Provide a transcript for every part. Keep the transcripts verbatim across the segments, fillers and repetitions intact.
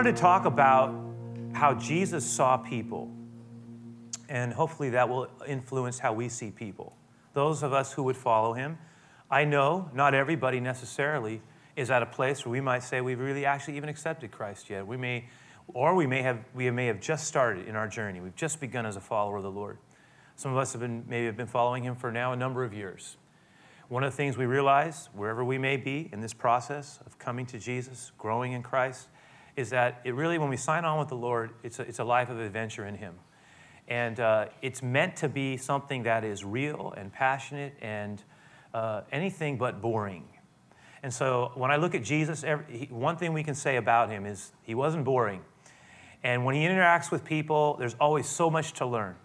wanted to talk about how Jesus saw people, and hopefully that will influence how we see people. Those of us who would follow him. I know not everybody necessarily is at a place where we might say we've really actually even accepted Christ yet. We may, or we may have, we may have just started in our journey. We've just begun as a follower of the Lord. Some of us have been maybe have been following him for now a number of years. One of the things we realize, wherever we may be in this process of coming to Jesus, growing in Christ, is that it really, when we sign on with the Lord, it's a, it's a life of adventure in him. And uh, it's meant to be something that is real and passionate and uh, anything but boring. And so when I look at Jesus, every, he, one thing we can say about him is he wasn't boring. And when he interacts with people, there's always so much to learn.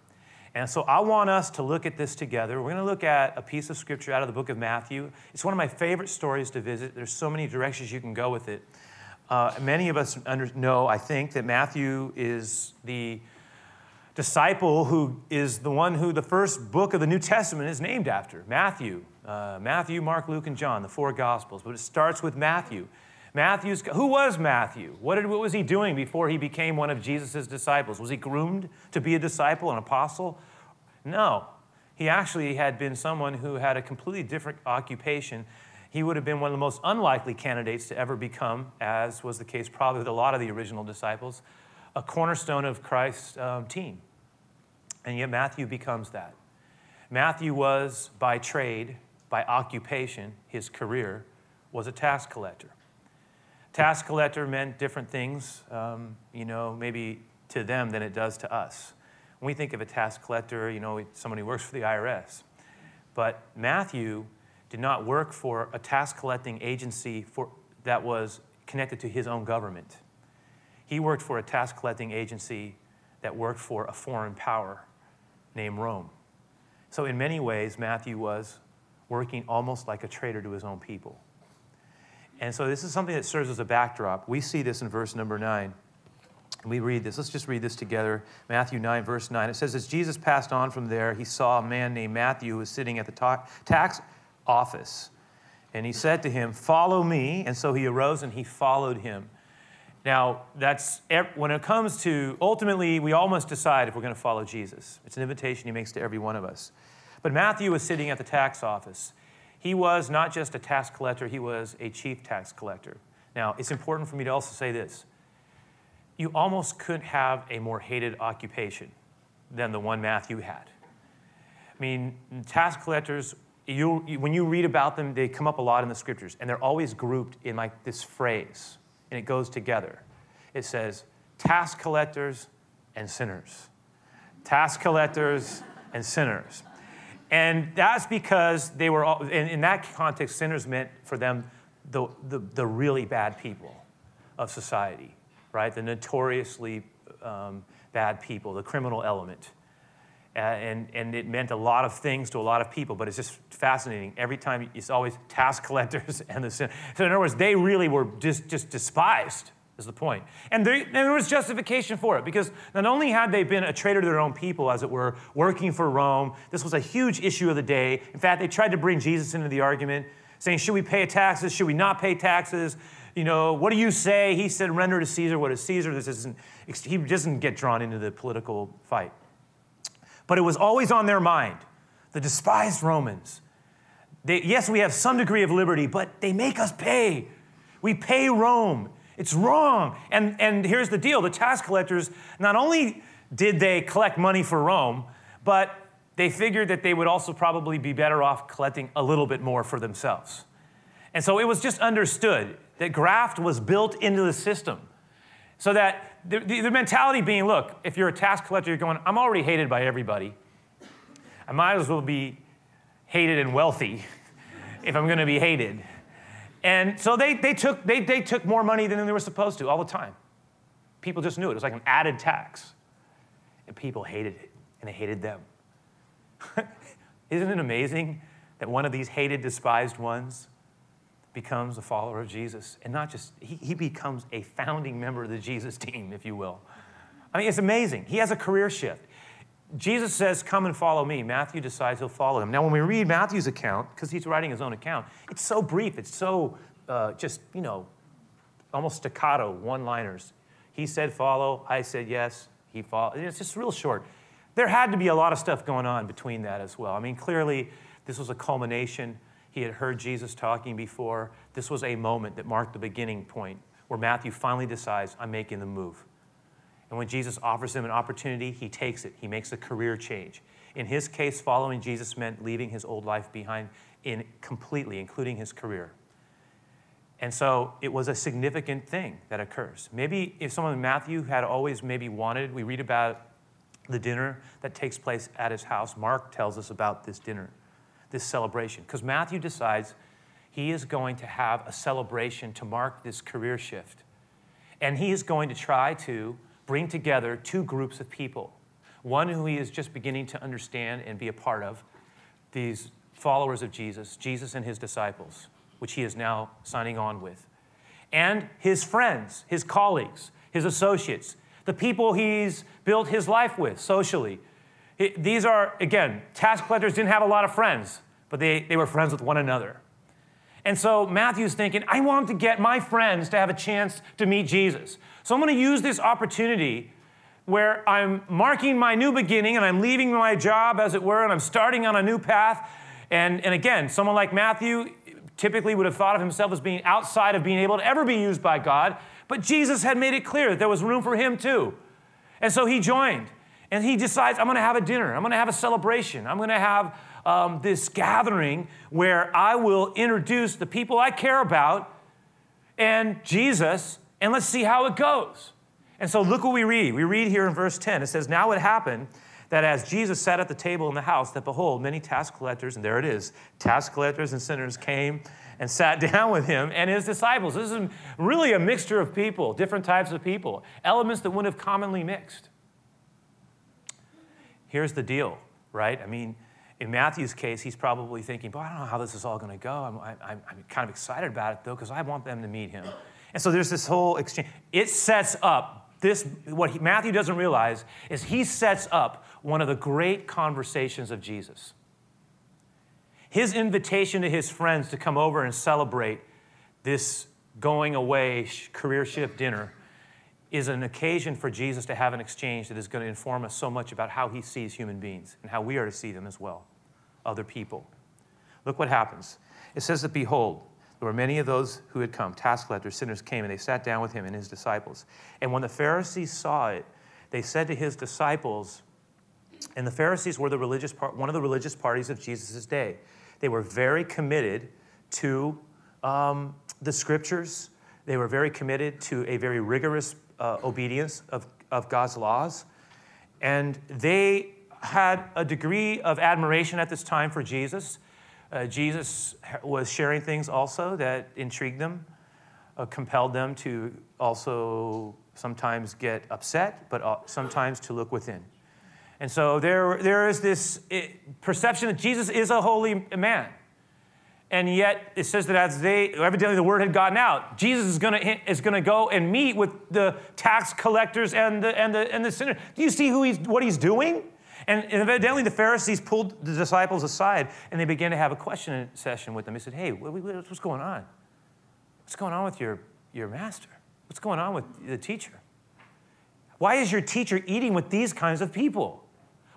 And so I want us to look at this together. We're going to look at a piece of scripture out of the book of Matthew. It's one of my favorite stories to visit. There's so many directions you can go with it. Uh, many of us under, know, I think, that Matthew is the disciple who is the one who the first book of the New Testament is named after, Matthew. Uh, Matthew, Mark, Luke, and John, the four Gospels. But it starts with Matthew. Matthew's, who was Matthew? What, did, what was he doing before he became one of Jesus' disciples? Was he groomed to be a disciple, an apostle? No. He actually had been someone who had a completely different occupation. He would have been one of the most unlikely candidates to ever become, as was the case probably with a lot of the original disciples, a cornerstone of Christ's um, team. And yet Matthew becomes that. Matthew was, by trade, by occupation, his career, was a tax collector. Tax collector meant different things, um, you know, maybe to them than it does to us. When we think of a tax collector, you know, someone who works for the I R S. But Matthew did not work for a tax collecting agency for, that was connected to his own government. He worked for a tax collecting agency that worked for a foreign power named Rome. So in many ways, Matthew was working almost like a traitor to his own people. And so this is something that serves as a backdrop. We see this in verse number nine. We read this. Let's just read this together. Matthew nine, verse nine. It says, as Jesus passed on from there, he saw a man named Matthew who was sitting at the ta- tax office. And he said to him, follow me. And so he arose and he followed him. Now, that's when it comes to, ultimately, we all must decide if we're going to follow Jesus. It's an invitation he makes to every one of us. But Matthew was sitting at the tax office. He was not just a tax collector, he was a chief tax collector. Now, it's important for me to also say this. You almost couldn't have a more hated occupation than the one Matthew had. I mean, tax collectors, you, when you read about them, they come up a lot in the scriptures, and they're always grouped in like this phrase, and it goes together. It says, tax collectors and sinners. Tax collectors and sinners. And that's because they were, all, in, in that context, sinners meant for them the, the, the really bad people of society, right? The notoriously um, bad people, the criminal element. Uh, and, and it meant a lot of things to a lot of people, but it's just fascinating. Every time, it's always tax collectors and the sinners. So in other words, they really were just, just despised, is the point. And there, and there was justification for it, because not only had they been a traitor to their own people, as it were, working for Rome, this was a huge issue of the day. In fact, they tried to bring Jesus into the argument, saying, should we pay taxes? Should we not pay taxes? You know, what do you say? He said, render to Caesar what is Caesar. This isn't, he doesn't get drawn into the political fight. But it was always on their mind, the despised Romans. They, yes, we have some degree of liberty, but they make us pay. We pay Rome. It's wrong. And, and here's the deal. The tax collectors, not only did they collect money for Rome, but they figured that they would also probably be better off collecting a little bit more for themselves. And so it was just understood that graft was built into the system. So that the, the, the mentality being, look, if you're a tax collector, you're going, I'm already hated by everybody. I might as well be hated and wealthy if I'm going to be hated. And so they they took they they took more money than they were supposed to all the time. People just knew it. It was like an added tax. And people hated it, and they hated them. Isn't it amazing that one of these hated, despised ones becomes a follower of Jesus? And not just, he, he becomes a founding member of the Jesus team, if you will. I mean, it's amazing. He has a career shift. Jesus says, come and follow me. Matthew decides he'll follow him. Now, when we read Matthew's account, because he's writing his own account, it's so brief. It's so uh, just, you know, almost staccato one-liners. He said follow. I said yes. He followed. It's just real short. There had to be a lot of stuff going on between that as well. I mean, clearly, this was a culmination. He had heard Jesus talking before. This was a moment that marked the beginning point where Matthew finally decides, I'm making the move. And when Jesus offers him an opportunity, he takes it. He makes a career change. In his case, following Jesus meant leaving his old life behind in completely, including his career. And so it was a significant thing that occurs. Maybe if someone in Matthew had always maybe wanted, we read about the dinner that takes place at his house. Mark tells us about this dinner, this celebration, because Matthew decides he is going to have a celebration to mark this career shift. And he is going to try to bring together two groups of people. One who he is just beginning to understand and be a part of, these followers of Jesus, Jesus and his disciples, which he is now signing on with. And his friends, his colleagues, his associates, the people he's built his life with socially. It, these are, again, tax collectors didn't have a lot of friends, but they, they were friends with one another. And so Matthew's thinking, I want to get my friends to have a chance to meet Jesus. So I'm going to use this opportunity where I'm marking my new beginning and I'm leaving my job, as it were, and I'm starting on a new path. And, and again, someone like Matthew typically would have thought of himself as being outside of being able to ever be used by God. But Jesus had made it clear that there was room for him too. And so he joined. And he decides, I'm going to have a dinner. I'm going to have a celebration. I'm going to have um, this gathering where I will introduce the people I care about and Jesus, and let's see how it goes. And so look what we read. We read here in verse ten. It says, now it happened that as Jesus sat at the table in the house, that behold, many tax collectors, and there it is, tax collectors and sinners came and sat down with him and his disciples. This is really a mixture of people, different types of people, elements that wouldn't have commonly mixed. Here's the deal, right? I mean, in Matthew's case, he's probably thinking, boy, I don't know how this is all going to go. I'm, I'm, I'm kind of excited about it, though, because I want them to meet him. And so there's this whole exchange. It sets up this, what he, Matthew doesn't realize is he sets up one of the great conversations of Jesus. His invitation to his friends to come over and celebrate this going away career shift dinner is an occasion for Jesus to have an exchange that is going to inform us so much about how he sees human beings and how we are to see them as well, other people. Look what happens. It says that, behold, there were many of those who had come, tax collectors, sinners came, and they sat down with him and his disciples. And when the Pharisees saw it, they said to his disciples, and the Pharisees were the religious part, one of the religious parties of Jesus' day. They were very committed to um, the scriptures. They were very committed to a very rigorous uh, obedience of, of God's laws. And they had a degree of admiration at this time for Jesus. Uh, Jesus was sharing things also that intrigued them, uh, compelled them to also sometimes get upset, but uh, sometimes to look within. And so there, there is this it, perception that Jesus is a holy man. And yet it says that as they, evidently the word had gotten out, Jesus is going is going to go and meet with the tax collectors and the, and the, and the sinners. Do you see who he's, what he's doing? And evidently the Pharisees pulled the disciples aside and they began to have a question session with them. They said, hey, what's going on? What's going on with your, your master? What's going on with the teacher? Why is your teacher eating with these kinds of people?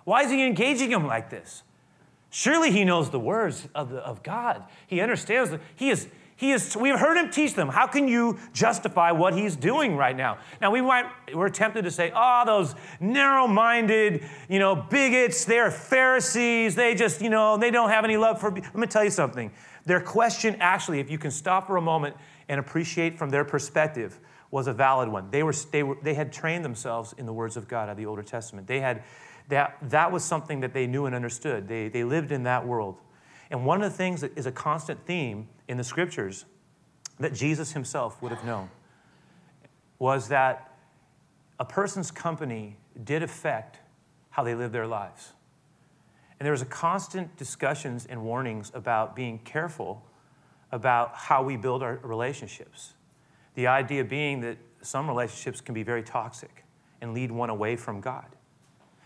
Why is he engaging them like this? Surely he knows the words of, the, of God. He understands them. He is, he is, we've heard him teach them. How can you justify what he's doing right now? Now, we might, we're tempted to say, oh, those narrow-minded, you know, bigots, they're Pharisees. They just, you know, they don't have any love for... Let me tell you something. Their question, actually, if you can stop for a moment and appreciate from their perspective, was a valid one. They were, they were, they had trained themselves in the words of God of the Old Testament. They had, that, that was something that they knew and understood. They, they lived in that world. And one of the things that is a constant theme in the scriptures that Jesus himself would have known was that a person's company did affect how they lived their lives. And there was a constant discussions and warnings about being careful about how we build our relationships. The idea being that some relationships can be very toxic and lead one away from God.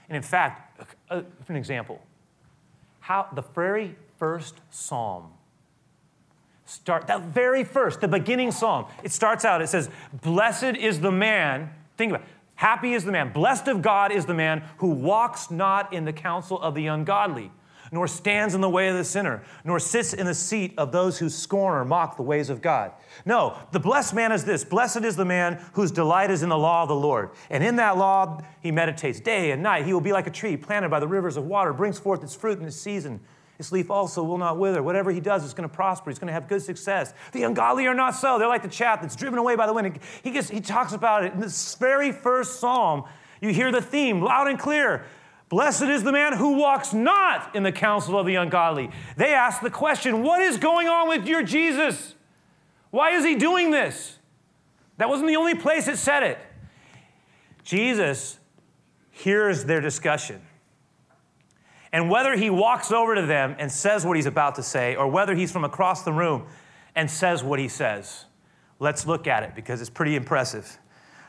And in fact, for an example, how the very first psalm, start, the very first, the beginning psalm, it starts out, it says, blessed is the man Think about it. Happy is the man, blessed of God is the man who walks not in the counsel of the ungodly, nor stands in the way of the sinner, nor sits in the seat of those who scorn or mock the ways of God. No, the blessed man is this. Blessed is the man whose delight is in the law of the Lord. And in that law he meditates day and night. He will be like a tree planted by the rivers of water, brings forth its fruit in its season. Its leaf also will not wither. Whatever he does is going to prosper. He's going to have good success. The ungodly are not so. They're like the chaff that's driven away by the wind. He gets, he talks about it in this very first psalm. You hear the theme loud and clear. Blessed is the man who walks not in the counsel of the ungodly. They ask the question, what is going on with your Jesus? Why is he doing this? That wasn't the only place it said it. Jesus hears their discussion. And whether he walks over to them and says what he's about to say, or whether he's from across the room and says what he says, let's look at it because it's pretty impressive.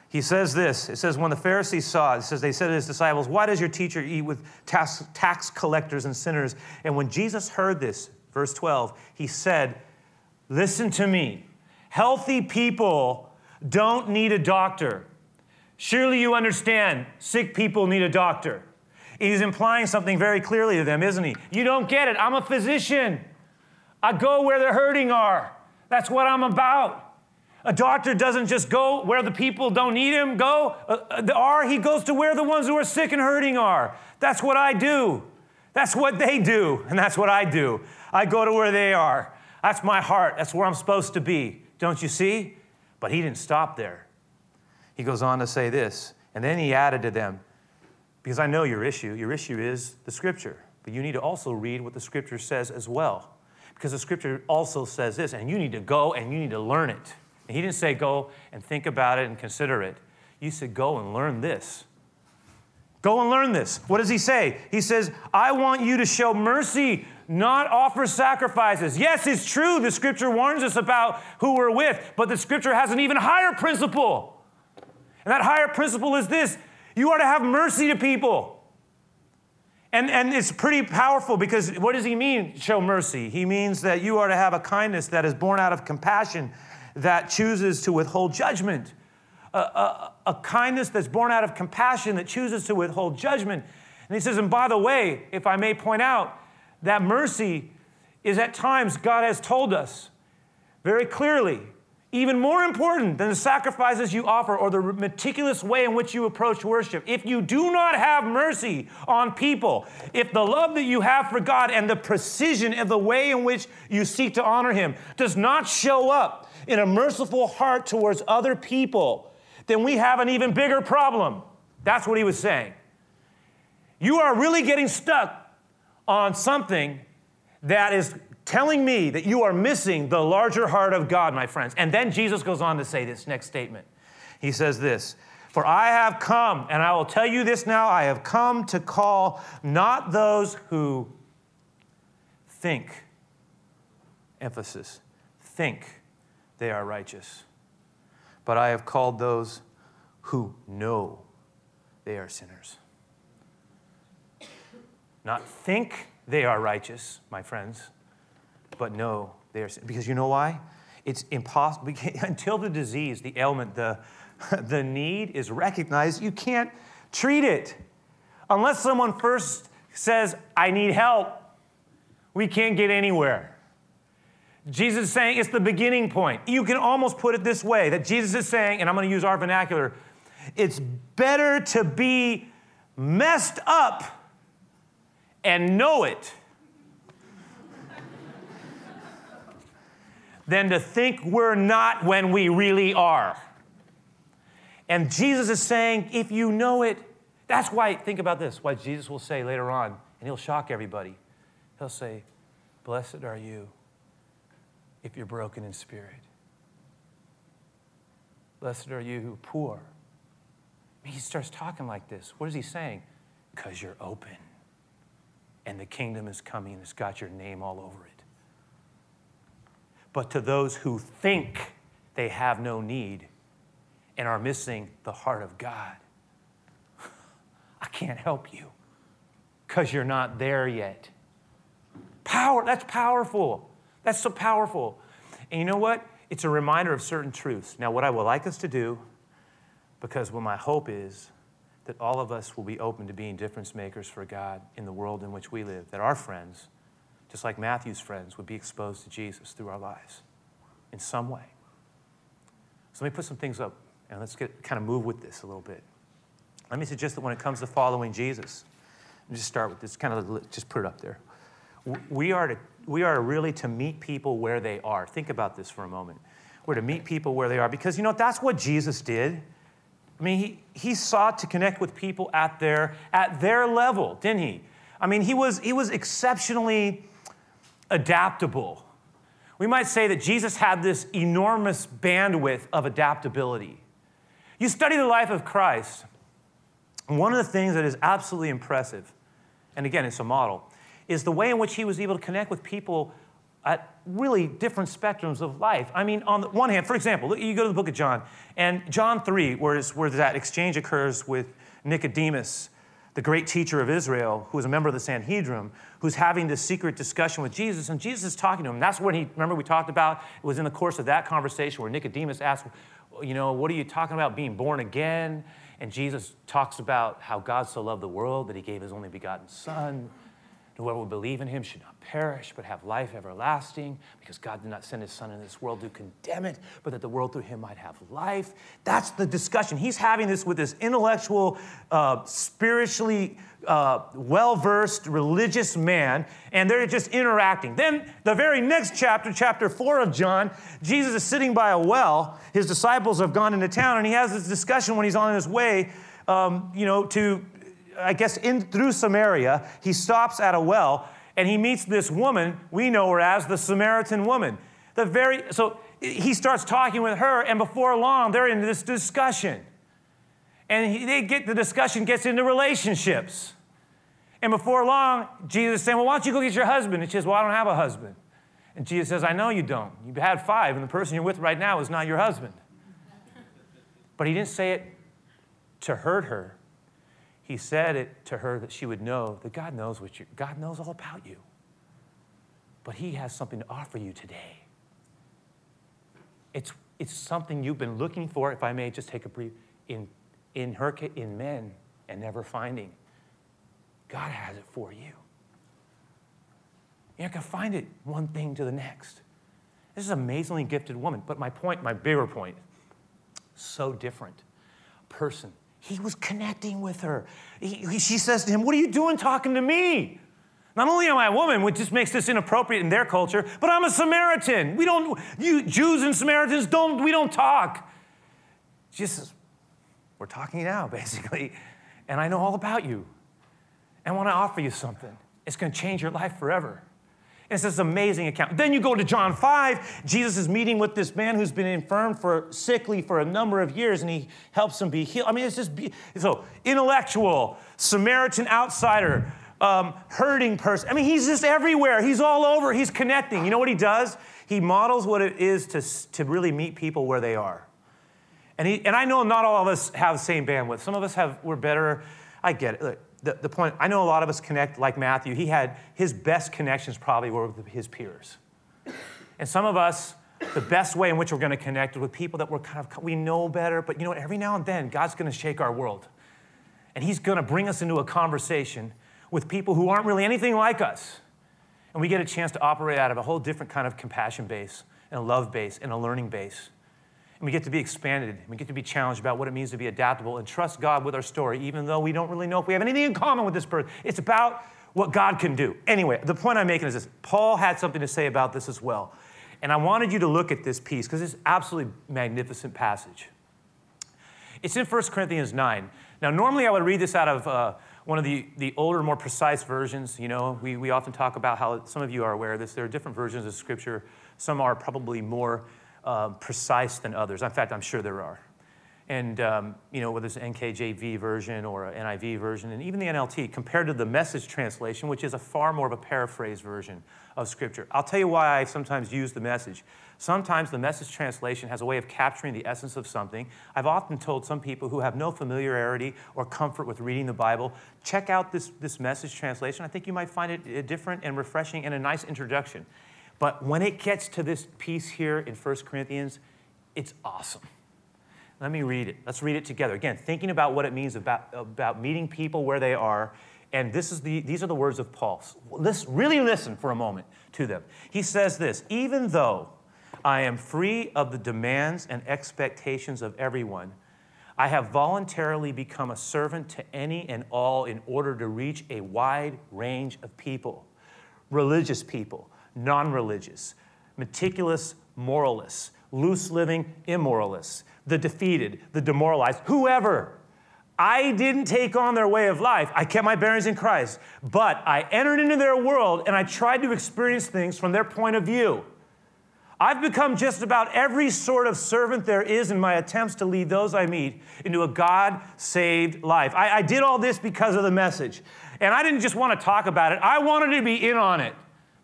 He says this. It says, when the Pharisees saw it, it says they said to his disciples, why does your teacher eat with tax, tax collectors and sinners? And when Jesus heard this, verse twelve, he said, listen to me. Healthy people don't need a doctor. Surely you understand sick people need a doctor. He's implying something very clearly to them, isn't he? You don't get it. I'm a physician. I go where the hurting are. That's what I'm about. A doctor doesn't just go where the people don't need him go, or he goes to where the ones who are sick and hurting are. That's what I do. That's what they do, and that's what I do. I go to where they are. That's my heart. That's where I'm supposed to be. Don't you see? But he didn't stop there. He goes on to say this, and then he added to them, because I know your issue. Your issue is the Scripture. But you need to also read what the Scripture says as well. Because the Scripture also says this, and you need to go and you need to learn it. And he didn't say go and think about it and consider it. You said go and learn this. Go and learn this. What does he say? He says, I want you to show mercy, not offer sacrifices. Yes, it's true. The Scripture warns us about who we're with. But the Scripture has an even higher principle. And that higher principle is this. You are to have mercy to people. And, and it's pretty powerful because what does he mean, show mercy? He means that you are to have a kindness that is born out of compassion that chooses to withhold judgment. A, a, a kindness that's born out of compassion that chooses to withhold judgment. And he says, and by the way, if I may point out, that mercy is at times God has told us very clearly even more important than the sacrifices you offer or the meticulous way in which you approach worship. If you do not have mercy on people, if the love that you have for God and the precision of the way in which you seek to honor him does not show up in a merciful heart towards other people, then we have an even bigger problem. That's what he was saying. You are really getting stuck on something that is telling me that you are missing the larger heart of God, my friends. And then Jesus goes on to say this next statement. He says this, for I have come, and I will tell you this now, I have come to call not those who think, emphasis, think they are righteous, but I have called those who know they are sinners. Not think they are righteous, my friends, but no, they are sinners. Because you know why? It's impossible. Until the disease, the ailment, the, the need is recognized, you can't treat it. Unless someone first says, I need help, we can't get anywhere. Jesus is saying it's the beginning point. You can almost put it this way, that Jesus is saying, and I'm going to use our vernacular, it's better to be messed up and know it than to think we're not when we really are. And Jesus is saying, if you know it, that's why, think about this, why Jesus will say later on, and he'll shock everybody, he'll say, blessed are you if you're broken in spirit. Blessed are you who are poor. He starts talking like this. What is he saying? Because you're open, and the kingdom is coming, and it's got your name all over it. But to those who think they have no need and are missing the heart of God, I can't help you because you're not there yet. Power, that's powerful. That's so powerful. And you know what? It's a reminder of certain truths. Now, what I would like us to do, Because what my hope is that all of us will be open to being difference makers for God in the world in which we live, that our friends, just like Matthew's friends, would be exposed to Jesus through our lives in some way. So let me put some things up, and let's get kind of move with this a little bit. Let me suggest that when it comes to following Jesus, let me just start with this, kind of just put it up there. We are to, we are really to meet people where they are. Think about this for a moment. We're to meet people where they are, because, you know, that's what Jesus did. I mean, he, he sought to connect with people at their, at their level, didn't he? I mean, he was, he was exceptionally adaptable. We might say that Jesus had this enormous bandwidth of adaptability. You study the life of Christ, and one of the things that is absolutely impressive, and again, it's a model, is the way in which he was able to connect with people at really different spectrums of life. I mean, on the one hand, for example, you go to the book of John, and John three, where, where that exchange occurs with Nicodemus, the great teacher of Israel, who is a member of the Sanhedrin, who's having this secret discussion with Jesus, and Jesus is talking to him. That's when he, remember we talked about, it was in the course of that conversation where Nicodemus asked, you know, what are you talking about being born again? And Jesus talks about how God so loved the world that he gave his only begotten Son. Whoever would believe in him should not perish, but have life everlasting, because God did not send his Son into this world to condemn it, but that the world through him might have life. That's the discussion. He's having this with this intellectual, uh, spiritually uh, well-versed religious man, and they're just interacting. Then the very next chapter, chapter four of John, Jesus is sitting by a well. His disciples have gone into town, and he has this discussion when he's on his way, um, you know, to... I guess in through Samaria, he stops at a well, and he meets this woman we know her as the Samaritan woman. The very so he starts talking with her, and before long, they're in this discussion, and he, they get the discussion gets into relationships, and before long, Jesus is saying, "Well, why don't you go get your husband?" And she says, "Well, I don't have a husband." And Jesus says, "I know you don't. You've had five, and the person you're with right now is not your husband." But he didn't say it to hurt her. He said it to her that she would know that God knows what you, God knows all about you. But he has something to offer you today. It's, it's something you've been looking for, if I may just take a brief, in, in her, in men and never finding. God has it for you. You're not gonna find it one thing to the next. This is an amazingly gifted woman, but my point, my bigger point, so different person. He was connecting with her. He, he, she says to him, "What are you doing talking to me? Not only am I a woman, which just makes this inappropriate in their culture, but I'm a Samaritan. We don't, you Jews and Samaritans don't, we don't talk." Jesus, we're talking now, basically, and I know all about you. And I want to offer you something. It's going to change your life forever. And it's this amazing account. Then you go to John five. Jesus is meeting with this man who's been infirm for sickly for a number of years, and he helps him be healed. I mean, it's just be, so intellectual, Samaritan outsider, um, hurting person. I mean, he's just everywhere. He's all over. He's connecting. You know what he does? He models what it is to, to really meet people where they are. And he, and I know not all of us have the same bandwidth. Some of us have, we're better. I get it. Look. The, the point, I know a lot of us connect like Matthew. He had his best connections probably were with his peers. And some of us, the best way in which we're going to connect is with people that we're kind of, we know better, but you know what? Every now and then, God's going to shake our world. And he's going to bring us into a conversation with people who aren't really anything like us. And we get a chance to operate out of a whole different kind of compassion base and a love base and a learning base. And we get to be expanded. We get to be challenged about what it means to be adaptable and trust God with our story, even though we don't really know if we have anything in common with this person. It's about what God can do. Anyway, the point I'm making is this. Paul had something to say about this as well. And I wanted you to look at this piece because it's an absolutely magnificent passage. It's in First Corinthians nine. Now, normally I would read this out of uh, one of the, the older, more precise versions. You know, we, we often talk about how some of you are aware of this. There are different versions of Scripture. Some are probably more Uh, precise than others. In fact, I'm sure there are. And, um, you know, whether it's an N K J V version or an N I V version, and even the N L T, compared to the Message translation, which is a far more of a paraphrase version of Scripture. I'll tell you why I sometimes use the Message. Sometimes the Message translation has a way of capturing the essence of something. I've often told some people who have no familiarity or comfort with reading the Bible, check out this, this Message translation. I think you might find it different and refreshing and a nice introduction. But when it gets to this piece here in First Corinthians, it's awesome. Let me read it. Let's read it together. Again, thinking about what it means about, about meeting people where they are. And this is the, these are the words of Paul. Let's really listen for a moment to them. He says this, even though I am free of the demands and expectations of everyone, I have voluntarily become a servant to any and all in order to reach a wide range of people, religious people, non-religious, meticulous moralists, loose-living immoralists, the defeated, the demoralized, whoever. I didn't take on their way of life. I kept my bearings in Christ, but I entered into their world and I tried to experience things from their point of view. I've become just about every sort of servant there is in my attempts to lead those I meet into a God-saved life. I, I did all this because of the message. And I didn't just want to talk about it. I wanted to be in on it.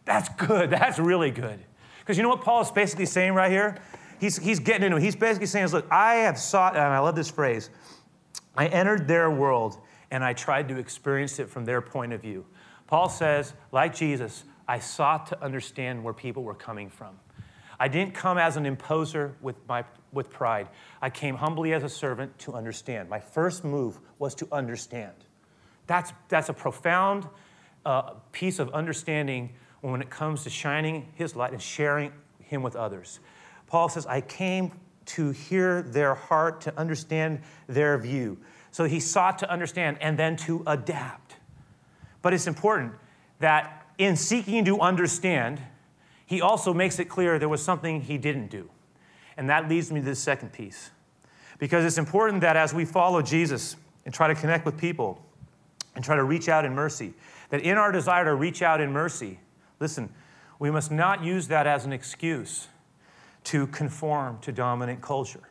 That's good. That's really good. Because you know what Paul is basically saying right here? He's, he's getting into it. He's basically saying, look, I have sought, and I love this phrase, I entered their world, and I tried to experience it from their point of view. Paul says, like Jesus, I sought to understand where people were coming from. I didn't come as an imposer with my with pride. I came humbly as a servant to understand. My first move was to understand. That's, that's a profound uh, piece of understanding when it comes to shining his light and sharing him with others. Paul says, I came to hear their heart, to understand their view. So he sought to understand and then to adapt. But it's important that in seeking to understand, he also makes it clear there was something he didn't do. And that leads me to the second piece. Because it's important that as we follow Jesus and try to connect with people and try to reach out in mercy, that in our desire to reach out in mercy, listen, we must not use that as an excuse to conform to dominant culture.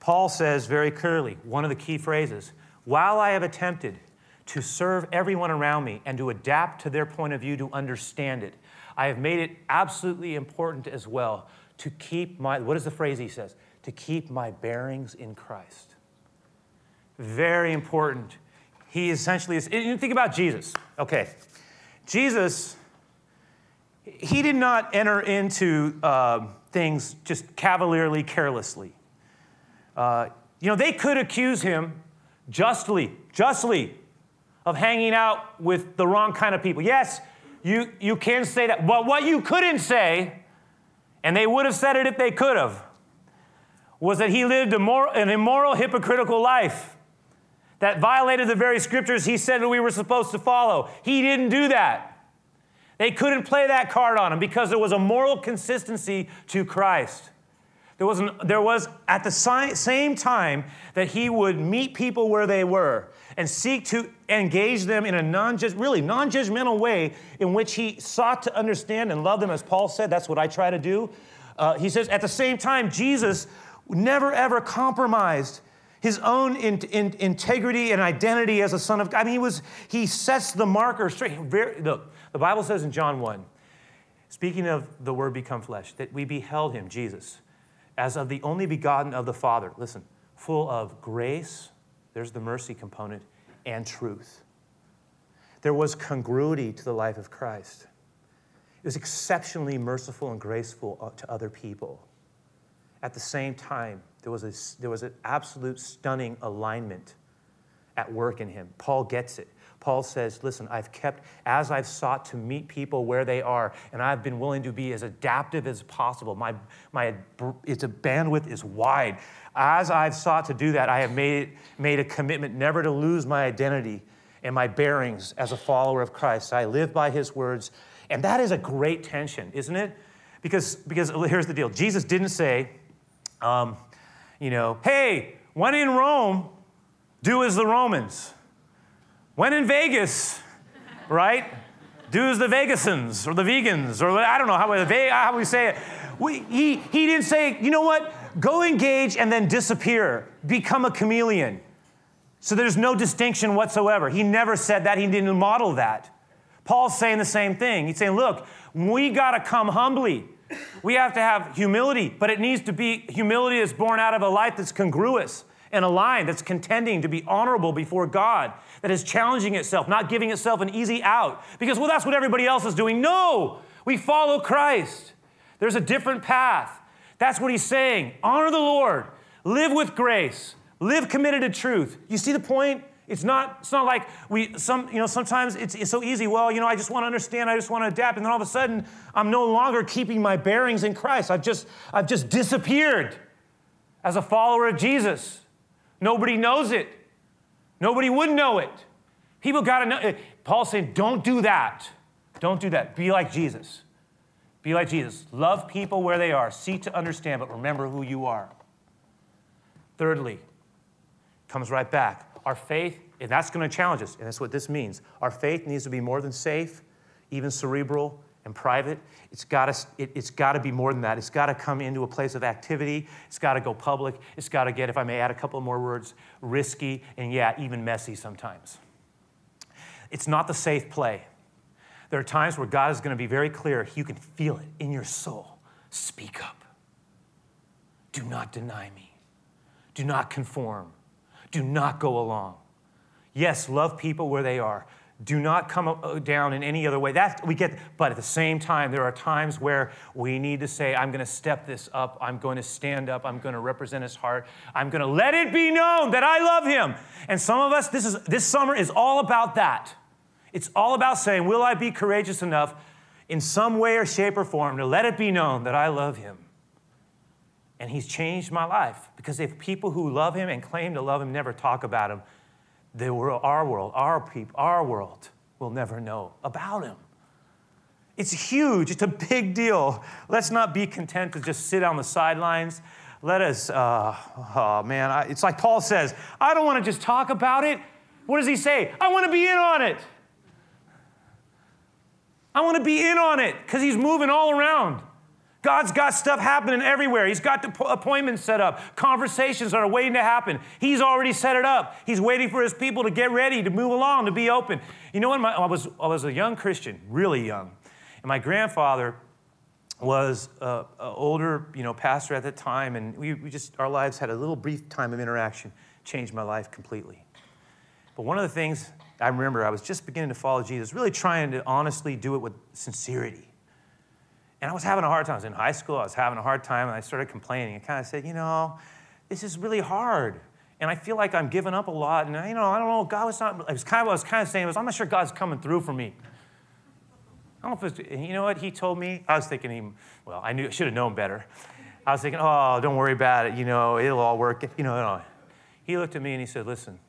Paul says very clearly, one of the key phrases, while I have attempted to serve everyone around me and to adapt to their point of view to understand it, I have made it absolutely important as well to keep my, what is the phrase he says? To keep my bearings in Christ. Very important. He essentially is, and think about Jesus. Okay, Jesus, he did not enter into uh, things just cavalierly, carelessly. Uh, you know, they could accuse him justly, justly, of hanging out with the wrong kind of people. Yes, You you can say that, but what you couldn't say, and they would have said it if they could have, was that he lived immoral, an immoral, hypocritical life that violated the very scriptures he said that we were supposed to follow. He didn't do that. They couldn't play that card on him because there was a moral consistency to Christ. There was, an, there was at the si- same time that he would meet people where they were and seek to engage them in a non really non-judgmental way in which he sought to understand and love them. As Paul said, that's what I try to do. Uh, he says, at the same time, Jesus never, ever compromised his own in, in, integrity and identity as a son of God. I mean, he, was, he sets the marker straight. Very, look, the Bible says in John one, speaking of the word become flesh, that we beheld him, Jesus, as of the only begotten of the Father, listen, full of grace, there's the mercy component, and truth. There was congruity to the life of Christ. It was exceptionally merciful and graceful to other people. At the same time, there was, a, there was an absolute stunning alignment at work in him. Paul gets it. Paul says, listen, I've kept, as I've sought to meet people where they are, and I've been willing to be as adaptive as possible. My, my, it's a bandwidth is wide. As I've sought to do that, I have made, made a commitment never to lose my identity and my bearings as a follower of Christ. I live by his words. And that is a great tension, isn't it? Because, because here's the deal. Jesus didn't say, um, you know, hey, when in Rome, do as the Romans. When in Vegas, right? Do as the Vegasans or the vegans, or I don't know how we, how we say it. We, he, he didn't say, you know what? Go engage and then disappear. Become a chameleon. So there's no distinction whatsoever. He never said that. He didn't model that. Paul's saying the same thing. He's saying, look, we got to come humbly. We have to have humility, but it needs to be humility that's born out of a life that's congruous and a line that's contending to be honorable before God, that is challenging itself, not giving itself an easy out. Because, well, that's what everybody else is doing. No, we follow Christ. There's a different path. That's what he's saying. Honor the Lord. Live with grace. Live committed to truth. You see the point? It's not, it's not like we, some, you know, sometimes it's, it's so easy. Well, you know, I just want to understand. I just want to adapt. And then all of a sudden, I'm no longer keeping my bearings in Christ. I've just, I've just disappeared as a follower of Jesus. Nobody knows it. Nobody would know it. People got to know it. Paul's saying, don't do that. Don't do that. Be like Jesus. Be like Jesus. Love people where they are. Seek to understand, but remember who you are. Thirdly, comes right back. Our faith, and that's going to challenge us, and that's what this means. Our faith needs to be more than safe, even cerebral and private. It's got to, it, it's got to be more than that. It's got to come into a place of activity. It's got to go public. It's got to get, if I may add a couple more words, risky and, yeah, even messy sometimes. It's not the safe play. There are times where God is going to be very clear. You can feel it in your soul. Speak up. Do not deny me. Do not conform. Do not go along. Yes, love people where they are. Do not come down in any other way. That we get, but at the same time, there are times where we need to say, I'm going to step this up. I'm going to stand up. I'm going to represent his heart. I'm going to let it be known that I love him. And some of us, this is this summer is all about that. It's all about saying, will I be courageous enough in some way or shape or form to let it be known that I love him? And he's changed my life. Because if people who love him and claim to love him never talk about him, the world, our world, our people, our world will never know about him. It's huge. It's a big deal. Let's not be content to just sit on the sidelines. Let us, uh, oh man, I, it's like Paul says, I don't want to just talk about it. What does he say? I want to be in on it. I want to be in on it because he's moving all around. God's got stuff happening everywhere. He's got appointments set up. Conversations are waiting to happen. He's already set it up. He's waiting for his people to get ready, to move along, to be open. You know, when my, I was I was a young Christian, really young, and my grandfather was an older, you know, pastor at the time, and we, we just our lives had a little brief time of interaction. Changed my life completely. But one of the things I remember, I was just beginning to follow Jesus, really trying to honestly do it with sincerity. And I was having a hard time. I was in high school. I was having a hard time, and I started complaining. I kind of said, you know, this is really hard, and I feel like I'm giving up a lot. And, I, you know, I don't know. God was not, it was kind of what I was kind of saying was, I'm not sure God's coming through for me. I don't know if it's, you know what he told me? I was thinking, he, well, I knew, should have known better. I was thinking, oh, don't worry about it. You know, it'll all work. You know, no. He looked at me, and he said, listen.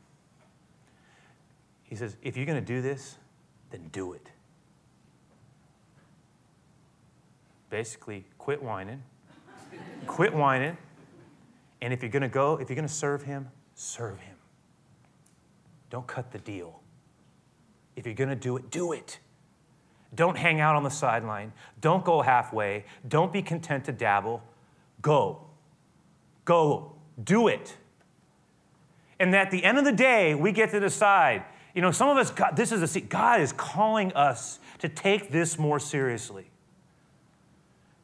He says, if you're going to do this, then do it. Basically, quit whining, quit whining, and if you're going to go, if you're going to serve him, serve him. Don't cut the deal. If you're going to do it, do it. Don't hang out on the sideline. Don't go halfway. Don't be content to dabble. Go. Go. Do it. And at the end of the day, we get to decide. You know, some of us, God, this is a, God is calling us to take this more seriously.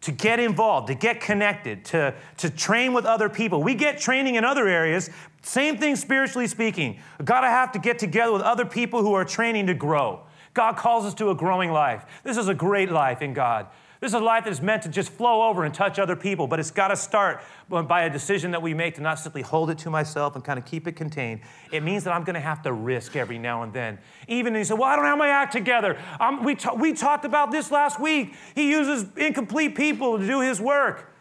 To get involved, to get connected, to, to train with other people. We get training in other areas. Same thing spiritually speaking. Gotta have to get together with other people who are training to grow. God calls us to a growing life. This is a great life in God. This is a life that's meant to just flow over and touch other people, but it's gotta start by a decision that we make to not simply hold it to myself and kind of keep it contained. It means that I'm gonna have to risk every now and then. Even if you say, well, I don't have my act together. I'm, we, ta- we talked about this last week. He uses incomplete people to do his work.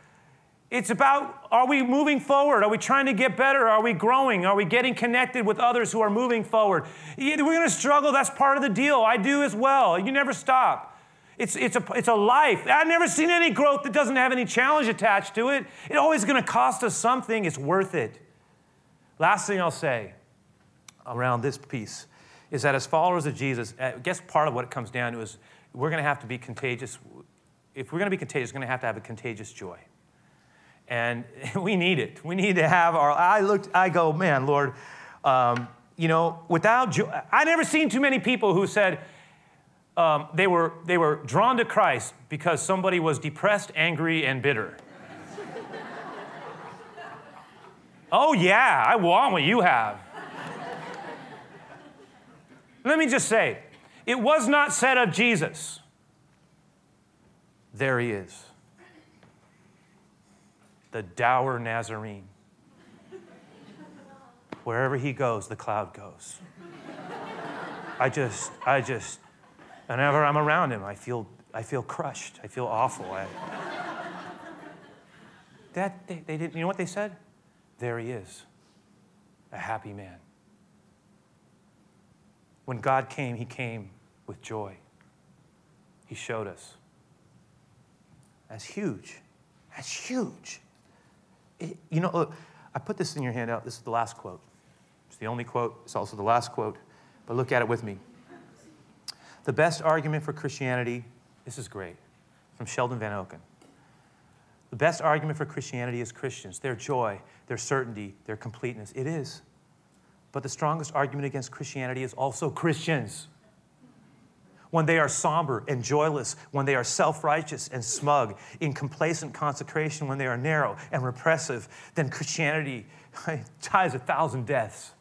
It's about, are we moving forward? Are we trying to get better? Are we growing? Are we getting connected with others who are moving forward? We're gonna struggle, that's part of the deal. I do as well, you never stop. It's it's a it's a life. I've never seen any growth that doesn't have any challenge attached to it. It's always going to cost us something. It's worth it. Last thing I'll say around this piece is that as followers of Jesus, I guess part of what it comes down to is we're going to have to be contagious. If we're going to be contagious, we're going to have to have a contagious joy. And we need it. We need to have our, I looked, I go, man, Lord, um, you know, without joy, I've never seen too many people who said, Um, they were they were drawn to Christ because somebody was depressed, angry, and bitter. Oh, yeah, I want what you have. Let me just say, it was not said of Jesus. There he is. The dour Nazarene. wherever he goes, the cloud goes. I just, I just, whenever I'm around him, I feel, I feel crushed. I feel awful. I, that, they, they didn't, you know what they said? There he is, a happy man. When God came, he came with joy. He showed us. That's huge. That's huge. It, you know, look, I put this in your handout. This is the last quote. It's the only quote. It's also the last quote. But look at it with me. The best argument for Christianity, this is great, from Sheldon Van Oken. The best argument for Christianity is Christians, their joy, their certainty, their completeness. It is. But the strongest argument against Christianity is also Christians. When they are somber and joyless, when they are self-righteous and smug, in complacent consecration, when they are narrow and repressive, then Christianity dies a thousand deaths.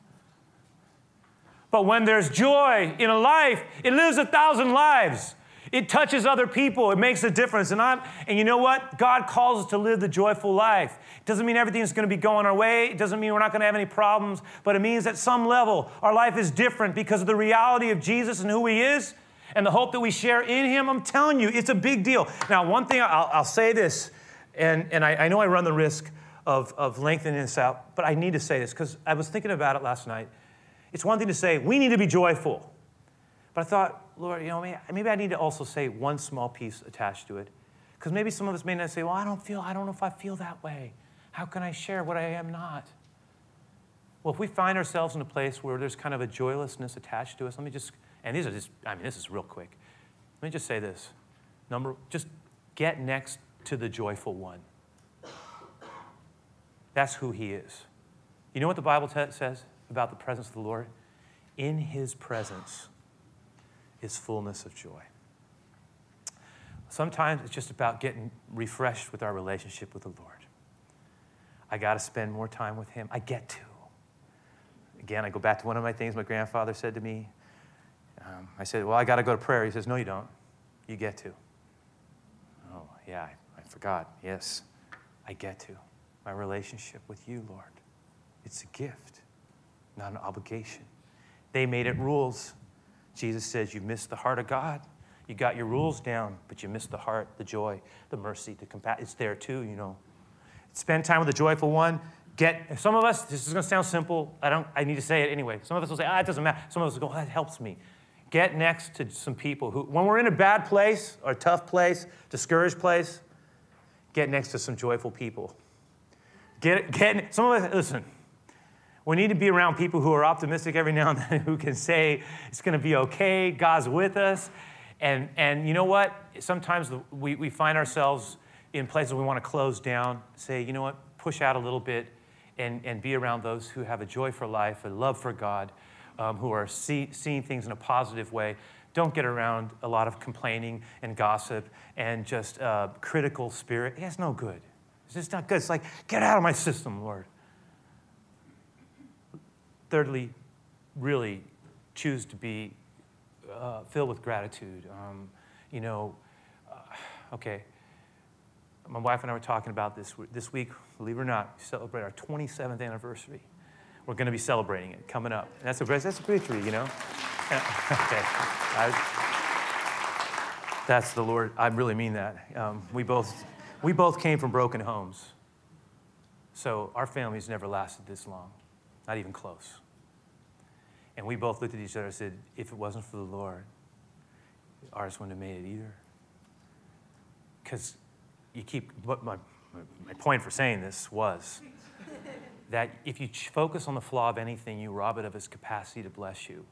But when there's joy in a life, it lives a thousand lives. It touches other people. It makes a difference. And I'm, and you know what? God calls us to live the joyful life. It doesn't mean everything's going to be going our way. It doesn't mean we're not going to have any problems. But it means at some level, our life is different because of the reality of Jesus and who he is and the hope that we share in him. I'm telling you, it's a big deal. Now, one thing, I'll, I'll say this, and, and I, I know I run the risk of, of lengthening this out, but I need to say this because I was thinking about it last night. It's one thing to say, we need to be joyful. But I thought, Lord, you know, maybe, maybe I need to also say one small piece attached to it. Because maybe some of us may not say, well, I don't feel, I don't know if I feel that way. How can I share what I am not? Well, if we find ourselves in a place where there's kind of a joylessness attached to us, let me just, and these are just, I mean, this is real quick. Let me just say this. Number, just get next to the joyful one. That's who he is. You know what the Bible t- says? About the presence of the Lord? In his presence is fullness of joy. Sometimes it's just about getting refreshed with our relationship with the Lord. I got to spend more time with him. I get to. Again, I go back to one of my things my grandfather said to me. Um, I said, well, I got to go to prayer. He says, no, you don't. You get to. Oh, yeah, I, I forgot. Yes, I get to. My relationship with you, Lord, it's a gift, not an obligation. They made it rules. Jesus says, you missed the heart of God. You got your rules down, but you missed the heart, the joy, the mercy, the compassion. It's there too, you know. Spend time with the joyful one. Get, some of us, this is going to sound simple. I don't, I need to say it anyway. Some of us will say, ah, it doesn't matter. Some of us will go, oh, that helps me. Get next to some people who, when we're in a bad place or a tough place, discouraged place, get next to some joyful people. Get, get, some of us, listen. We need to be around people who are optimistic every now and then, who can say, it's going to be okay, God's with us. And and you know what? Sometimes we, we find ourselves in places we want to close down, say, you know what, push out a little bit and, and be around those who have a joy for life, a love for God, um, who are see, seeing things in a positive way. Don't get around a lot of complaining and gossip and just uh, critical spirit. Yeah, it's no good. It's just not good. It's like, get out of my system, Lord. Thirdly, really choose to be uh, filled with gratitude. Um, you know, uh, okay, my wife and I were talking about this. This week, believe it or not, we celebrate our twenty-seventh anniversary. We're going to be celebrating it coming up. And that's a that's a victory, you know. Okay, I, that's the Lord. I really mean that. Um, we both we both came from broken homes, so our families never lasted this long. Not even close. And we both looked at each other and said, if it wasn't for the Lord, ours wouldn't have made it either. Because you keep, what my, my point for saying this was that if you focus on the flaw of anything, you rob it of its capacity to bless you.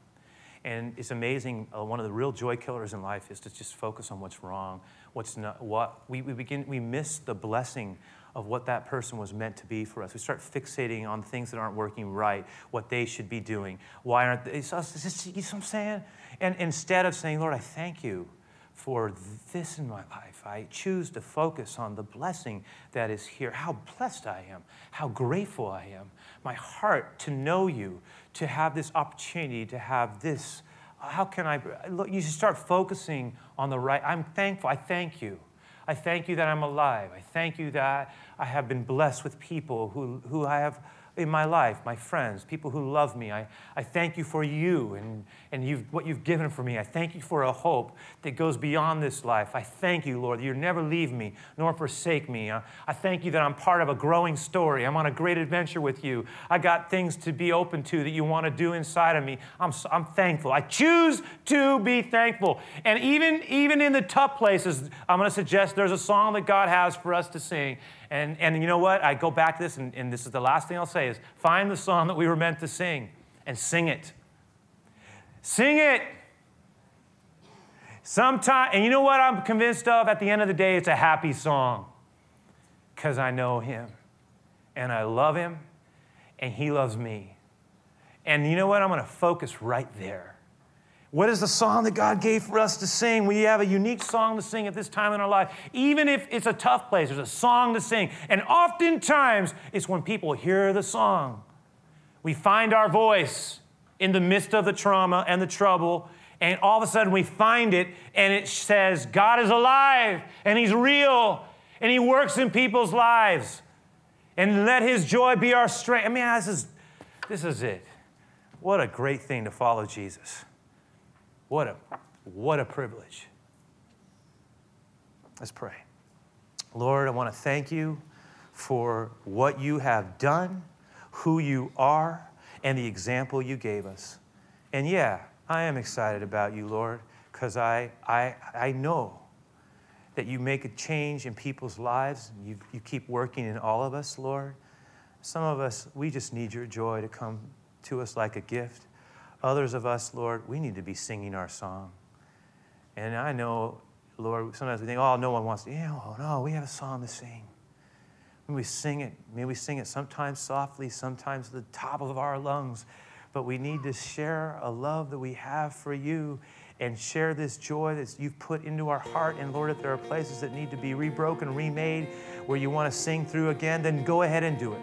And it's amazing, uh, one of the real joy killers in life is to just focus on what's wrong, what's not, what, we, we begin, we miss the blessing of what that person was meant to be for us. We start fixating on things that aren't working right, what they should be doing. Why aren't they? It's us, it's just, you know what I'm saying? And instead of saying, Lord, I thank you for this in my life. I choose to focus on the blessing that is here. How blessed I am. How grateful I am. My heart to know you, to have this opportunity, to have this. How can I? Look, you should start focusing on the right. I'm thankful. I thank you. I thank you that I'm alive. I thank you that I have been blessed with people who, who I have in my life, my friends, people who love me. I, I thank you for you and, and you've, what you've given for me. I thank you for a hope that goes beyond this life. I thank you, Lord, that you never leave me nor forsake me. I, I thank you that I'm part of a growing story. I'm on a great adventure with you. I got things to be open to that you want to do inside of me. I'm, I'm thankful. I choose to be thankful. And even, even in the tough places, I'm going to suggest there's a song that God has for us to sing. And, and you know what? I go back to this, and, and this is the last thing I'll say, is find the song that we were meant to sing and sing it. Sing it. Sometime, and you know what I'm convinced of? At the end of the day, it's a happy song because I know him and I love him and he loves me. And you know what? I'm going to focus right there. What is the song that God gave for us to sing? We have a unique song to sing at this time in our life. Even if it's a tough place, there's a song to sing. And oftentimes, it's when people hear the song. We find our voice in the midst of the trauma and the trouble, and all of a sudden we find it, and it says, God is alive, and he's real, and he works in people's lives. And let his joy be our strength. I mean, this is, this is it. What a great thing to follow Jesus. What a, what a privilege. Let's pray. Lord, I want to thank you for what you have done, who you are, and the example you gave us. And yeah, I am excited about you, Lord, because I, I, I know that you make a change in people's lives. And you, you keep working in all of us, Lord. Some of us, we just need your joy to come to us like a gift. Others of us, Lord, we need to be singing our song. And I know, Lord, sometimes we think, oh, no one wants to. Yeah, oh, no, we have a song to sing. May we sing it. May we sing it sometimes softly, sometimes at the top of our lungs. But we need to share a love that we have for you and share this joy that you've put into our heart. And, Lord, if there are places that need to be rebroken, remade, where you want to sing through again, then go ahead and do it.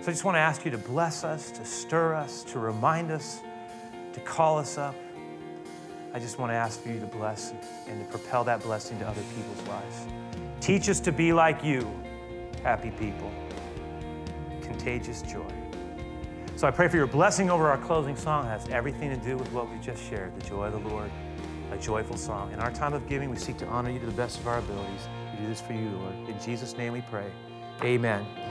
So I just want to ask you to bless us, to stir us, to remind us, to call us up. I just want to ask for you to bless and to propel that blessing to other people's lives. Teach us to be like you, happy people, contagious joy. So I pray for your blessing over our closing song. It has everything to do with what we just shared, the joy of the Lord, a joyful song. In our time of giving, we seek to honor you to the best of our abilities. We do this for you, Lord. In Jesus' name we pray. Amen.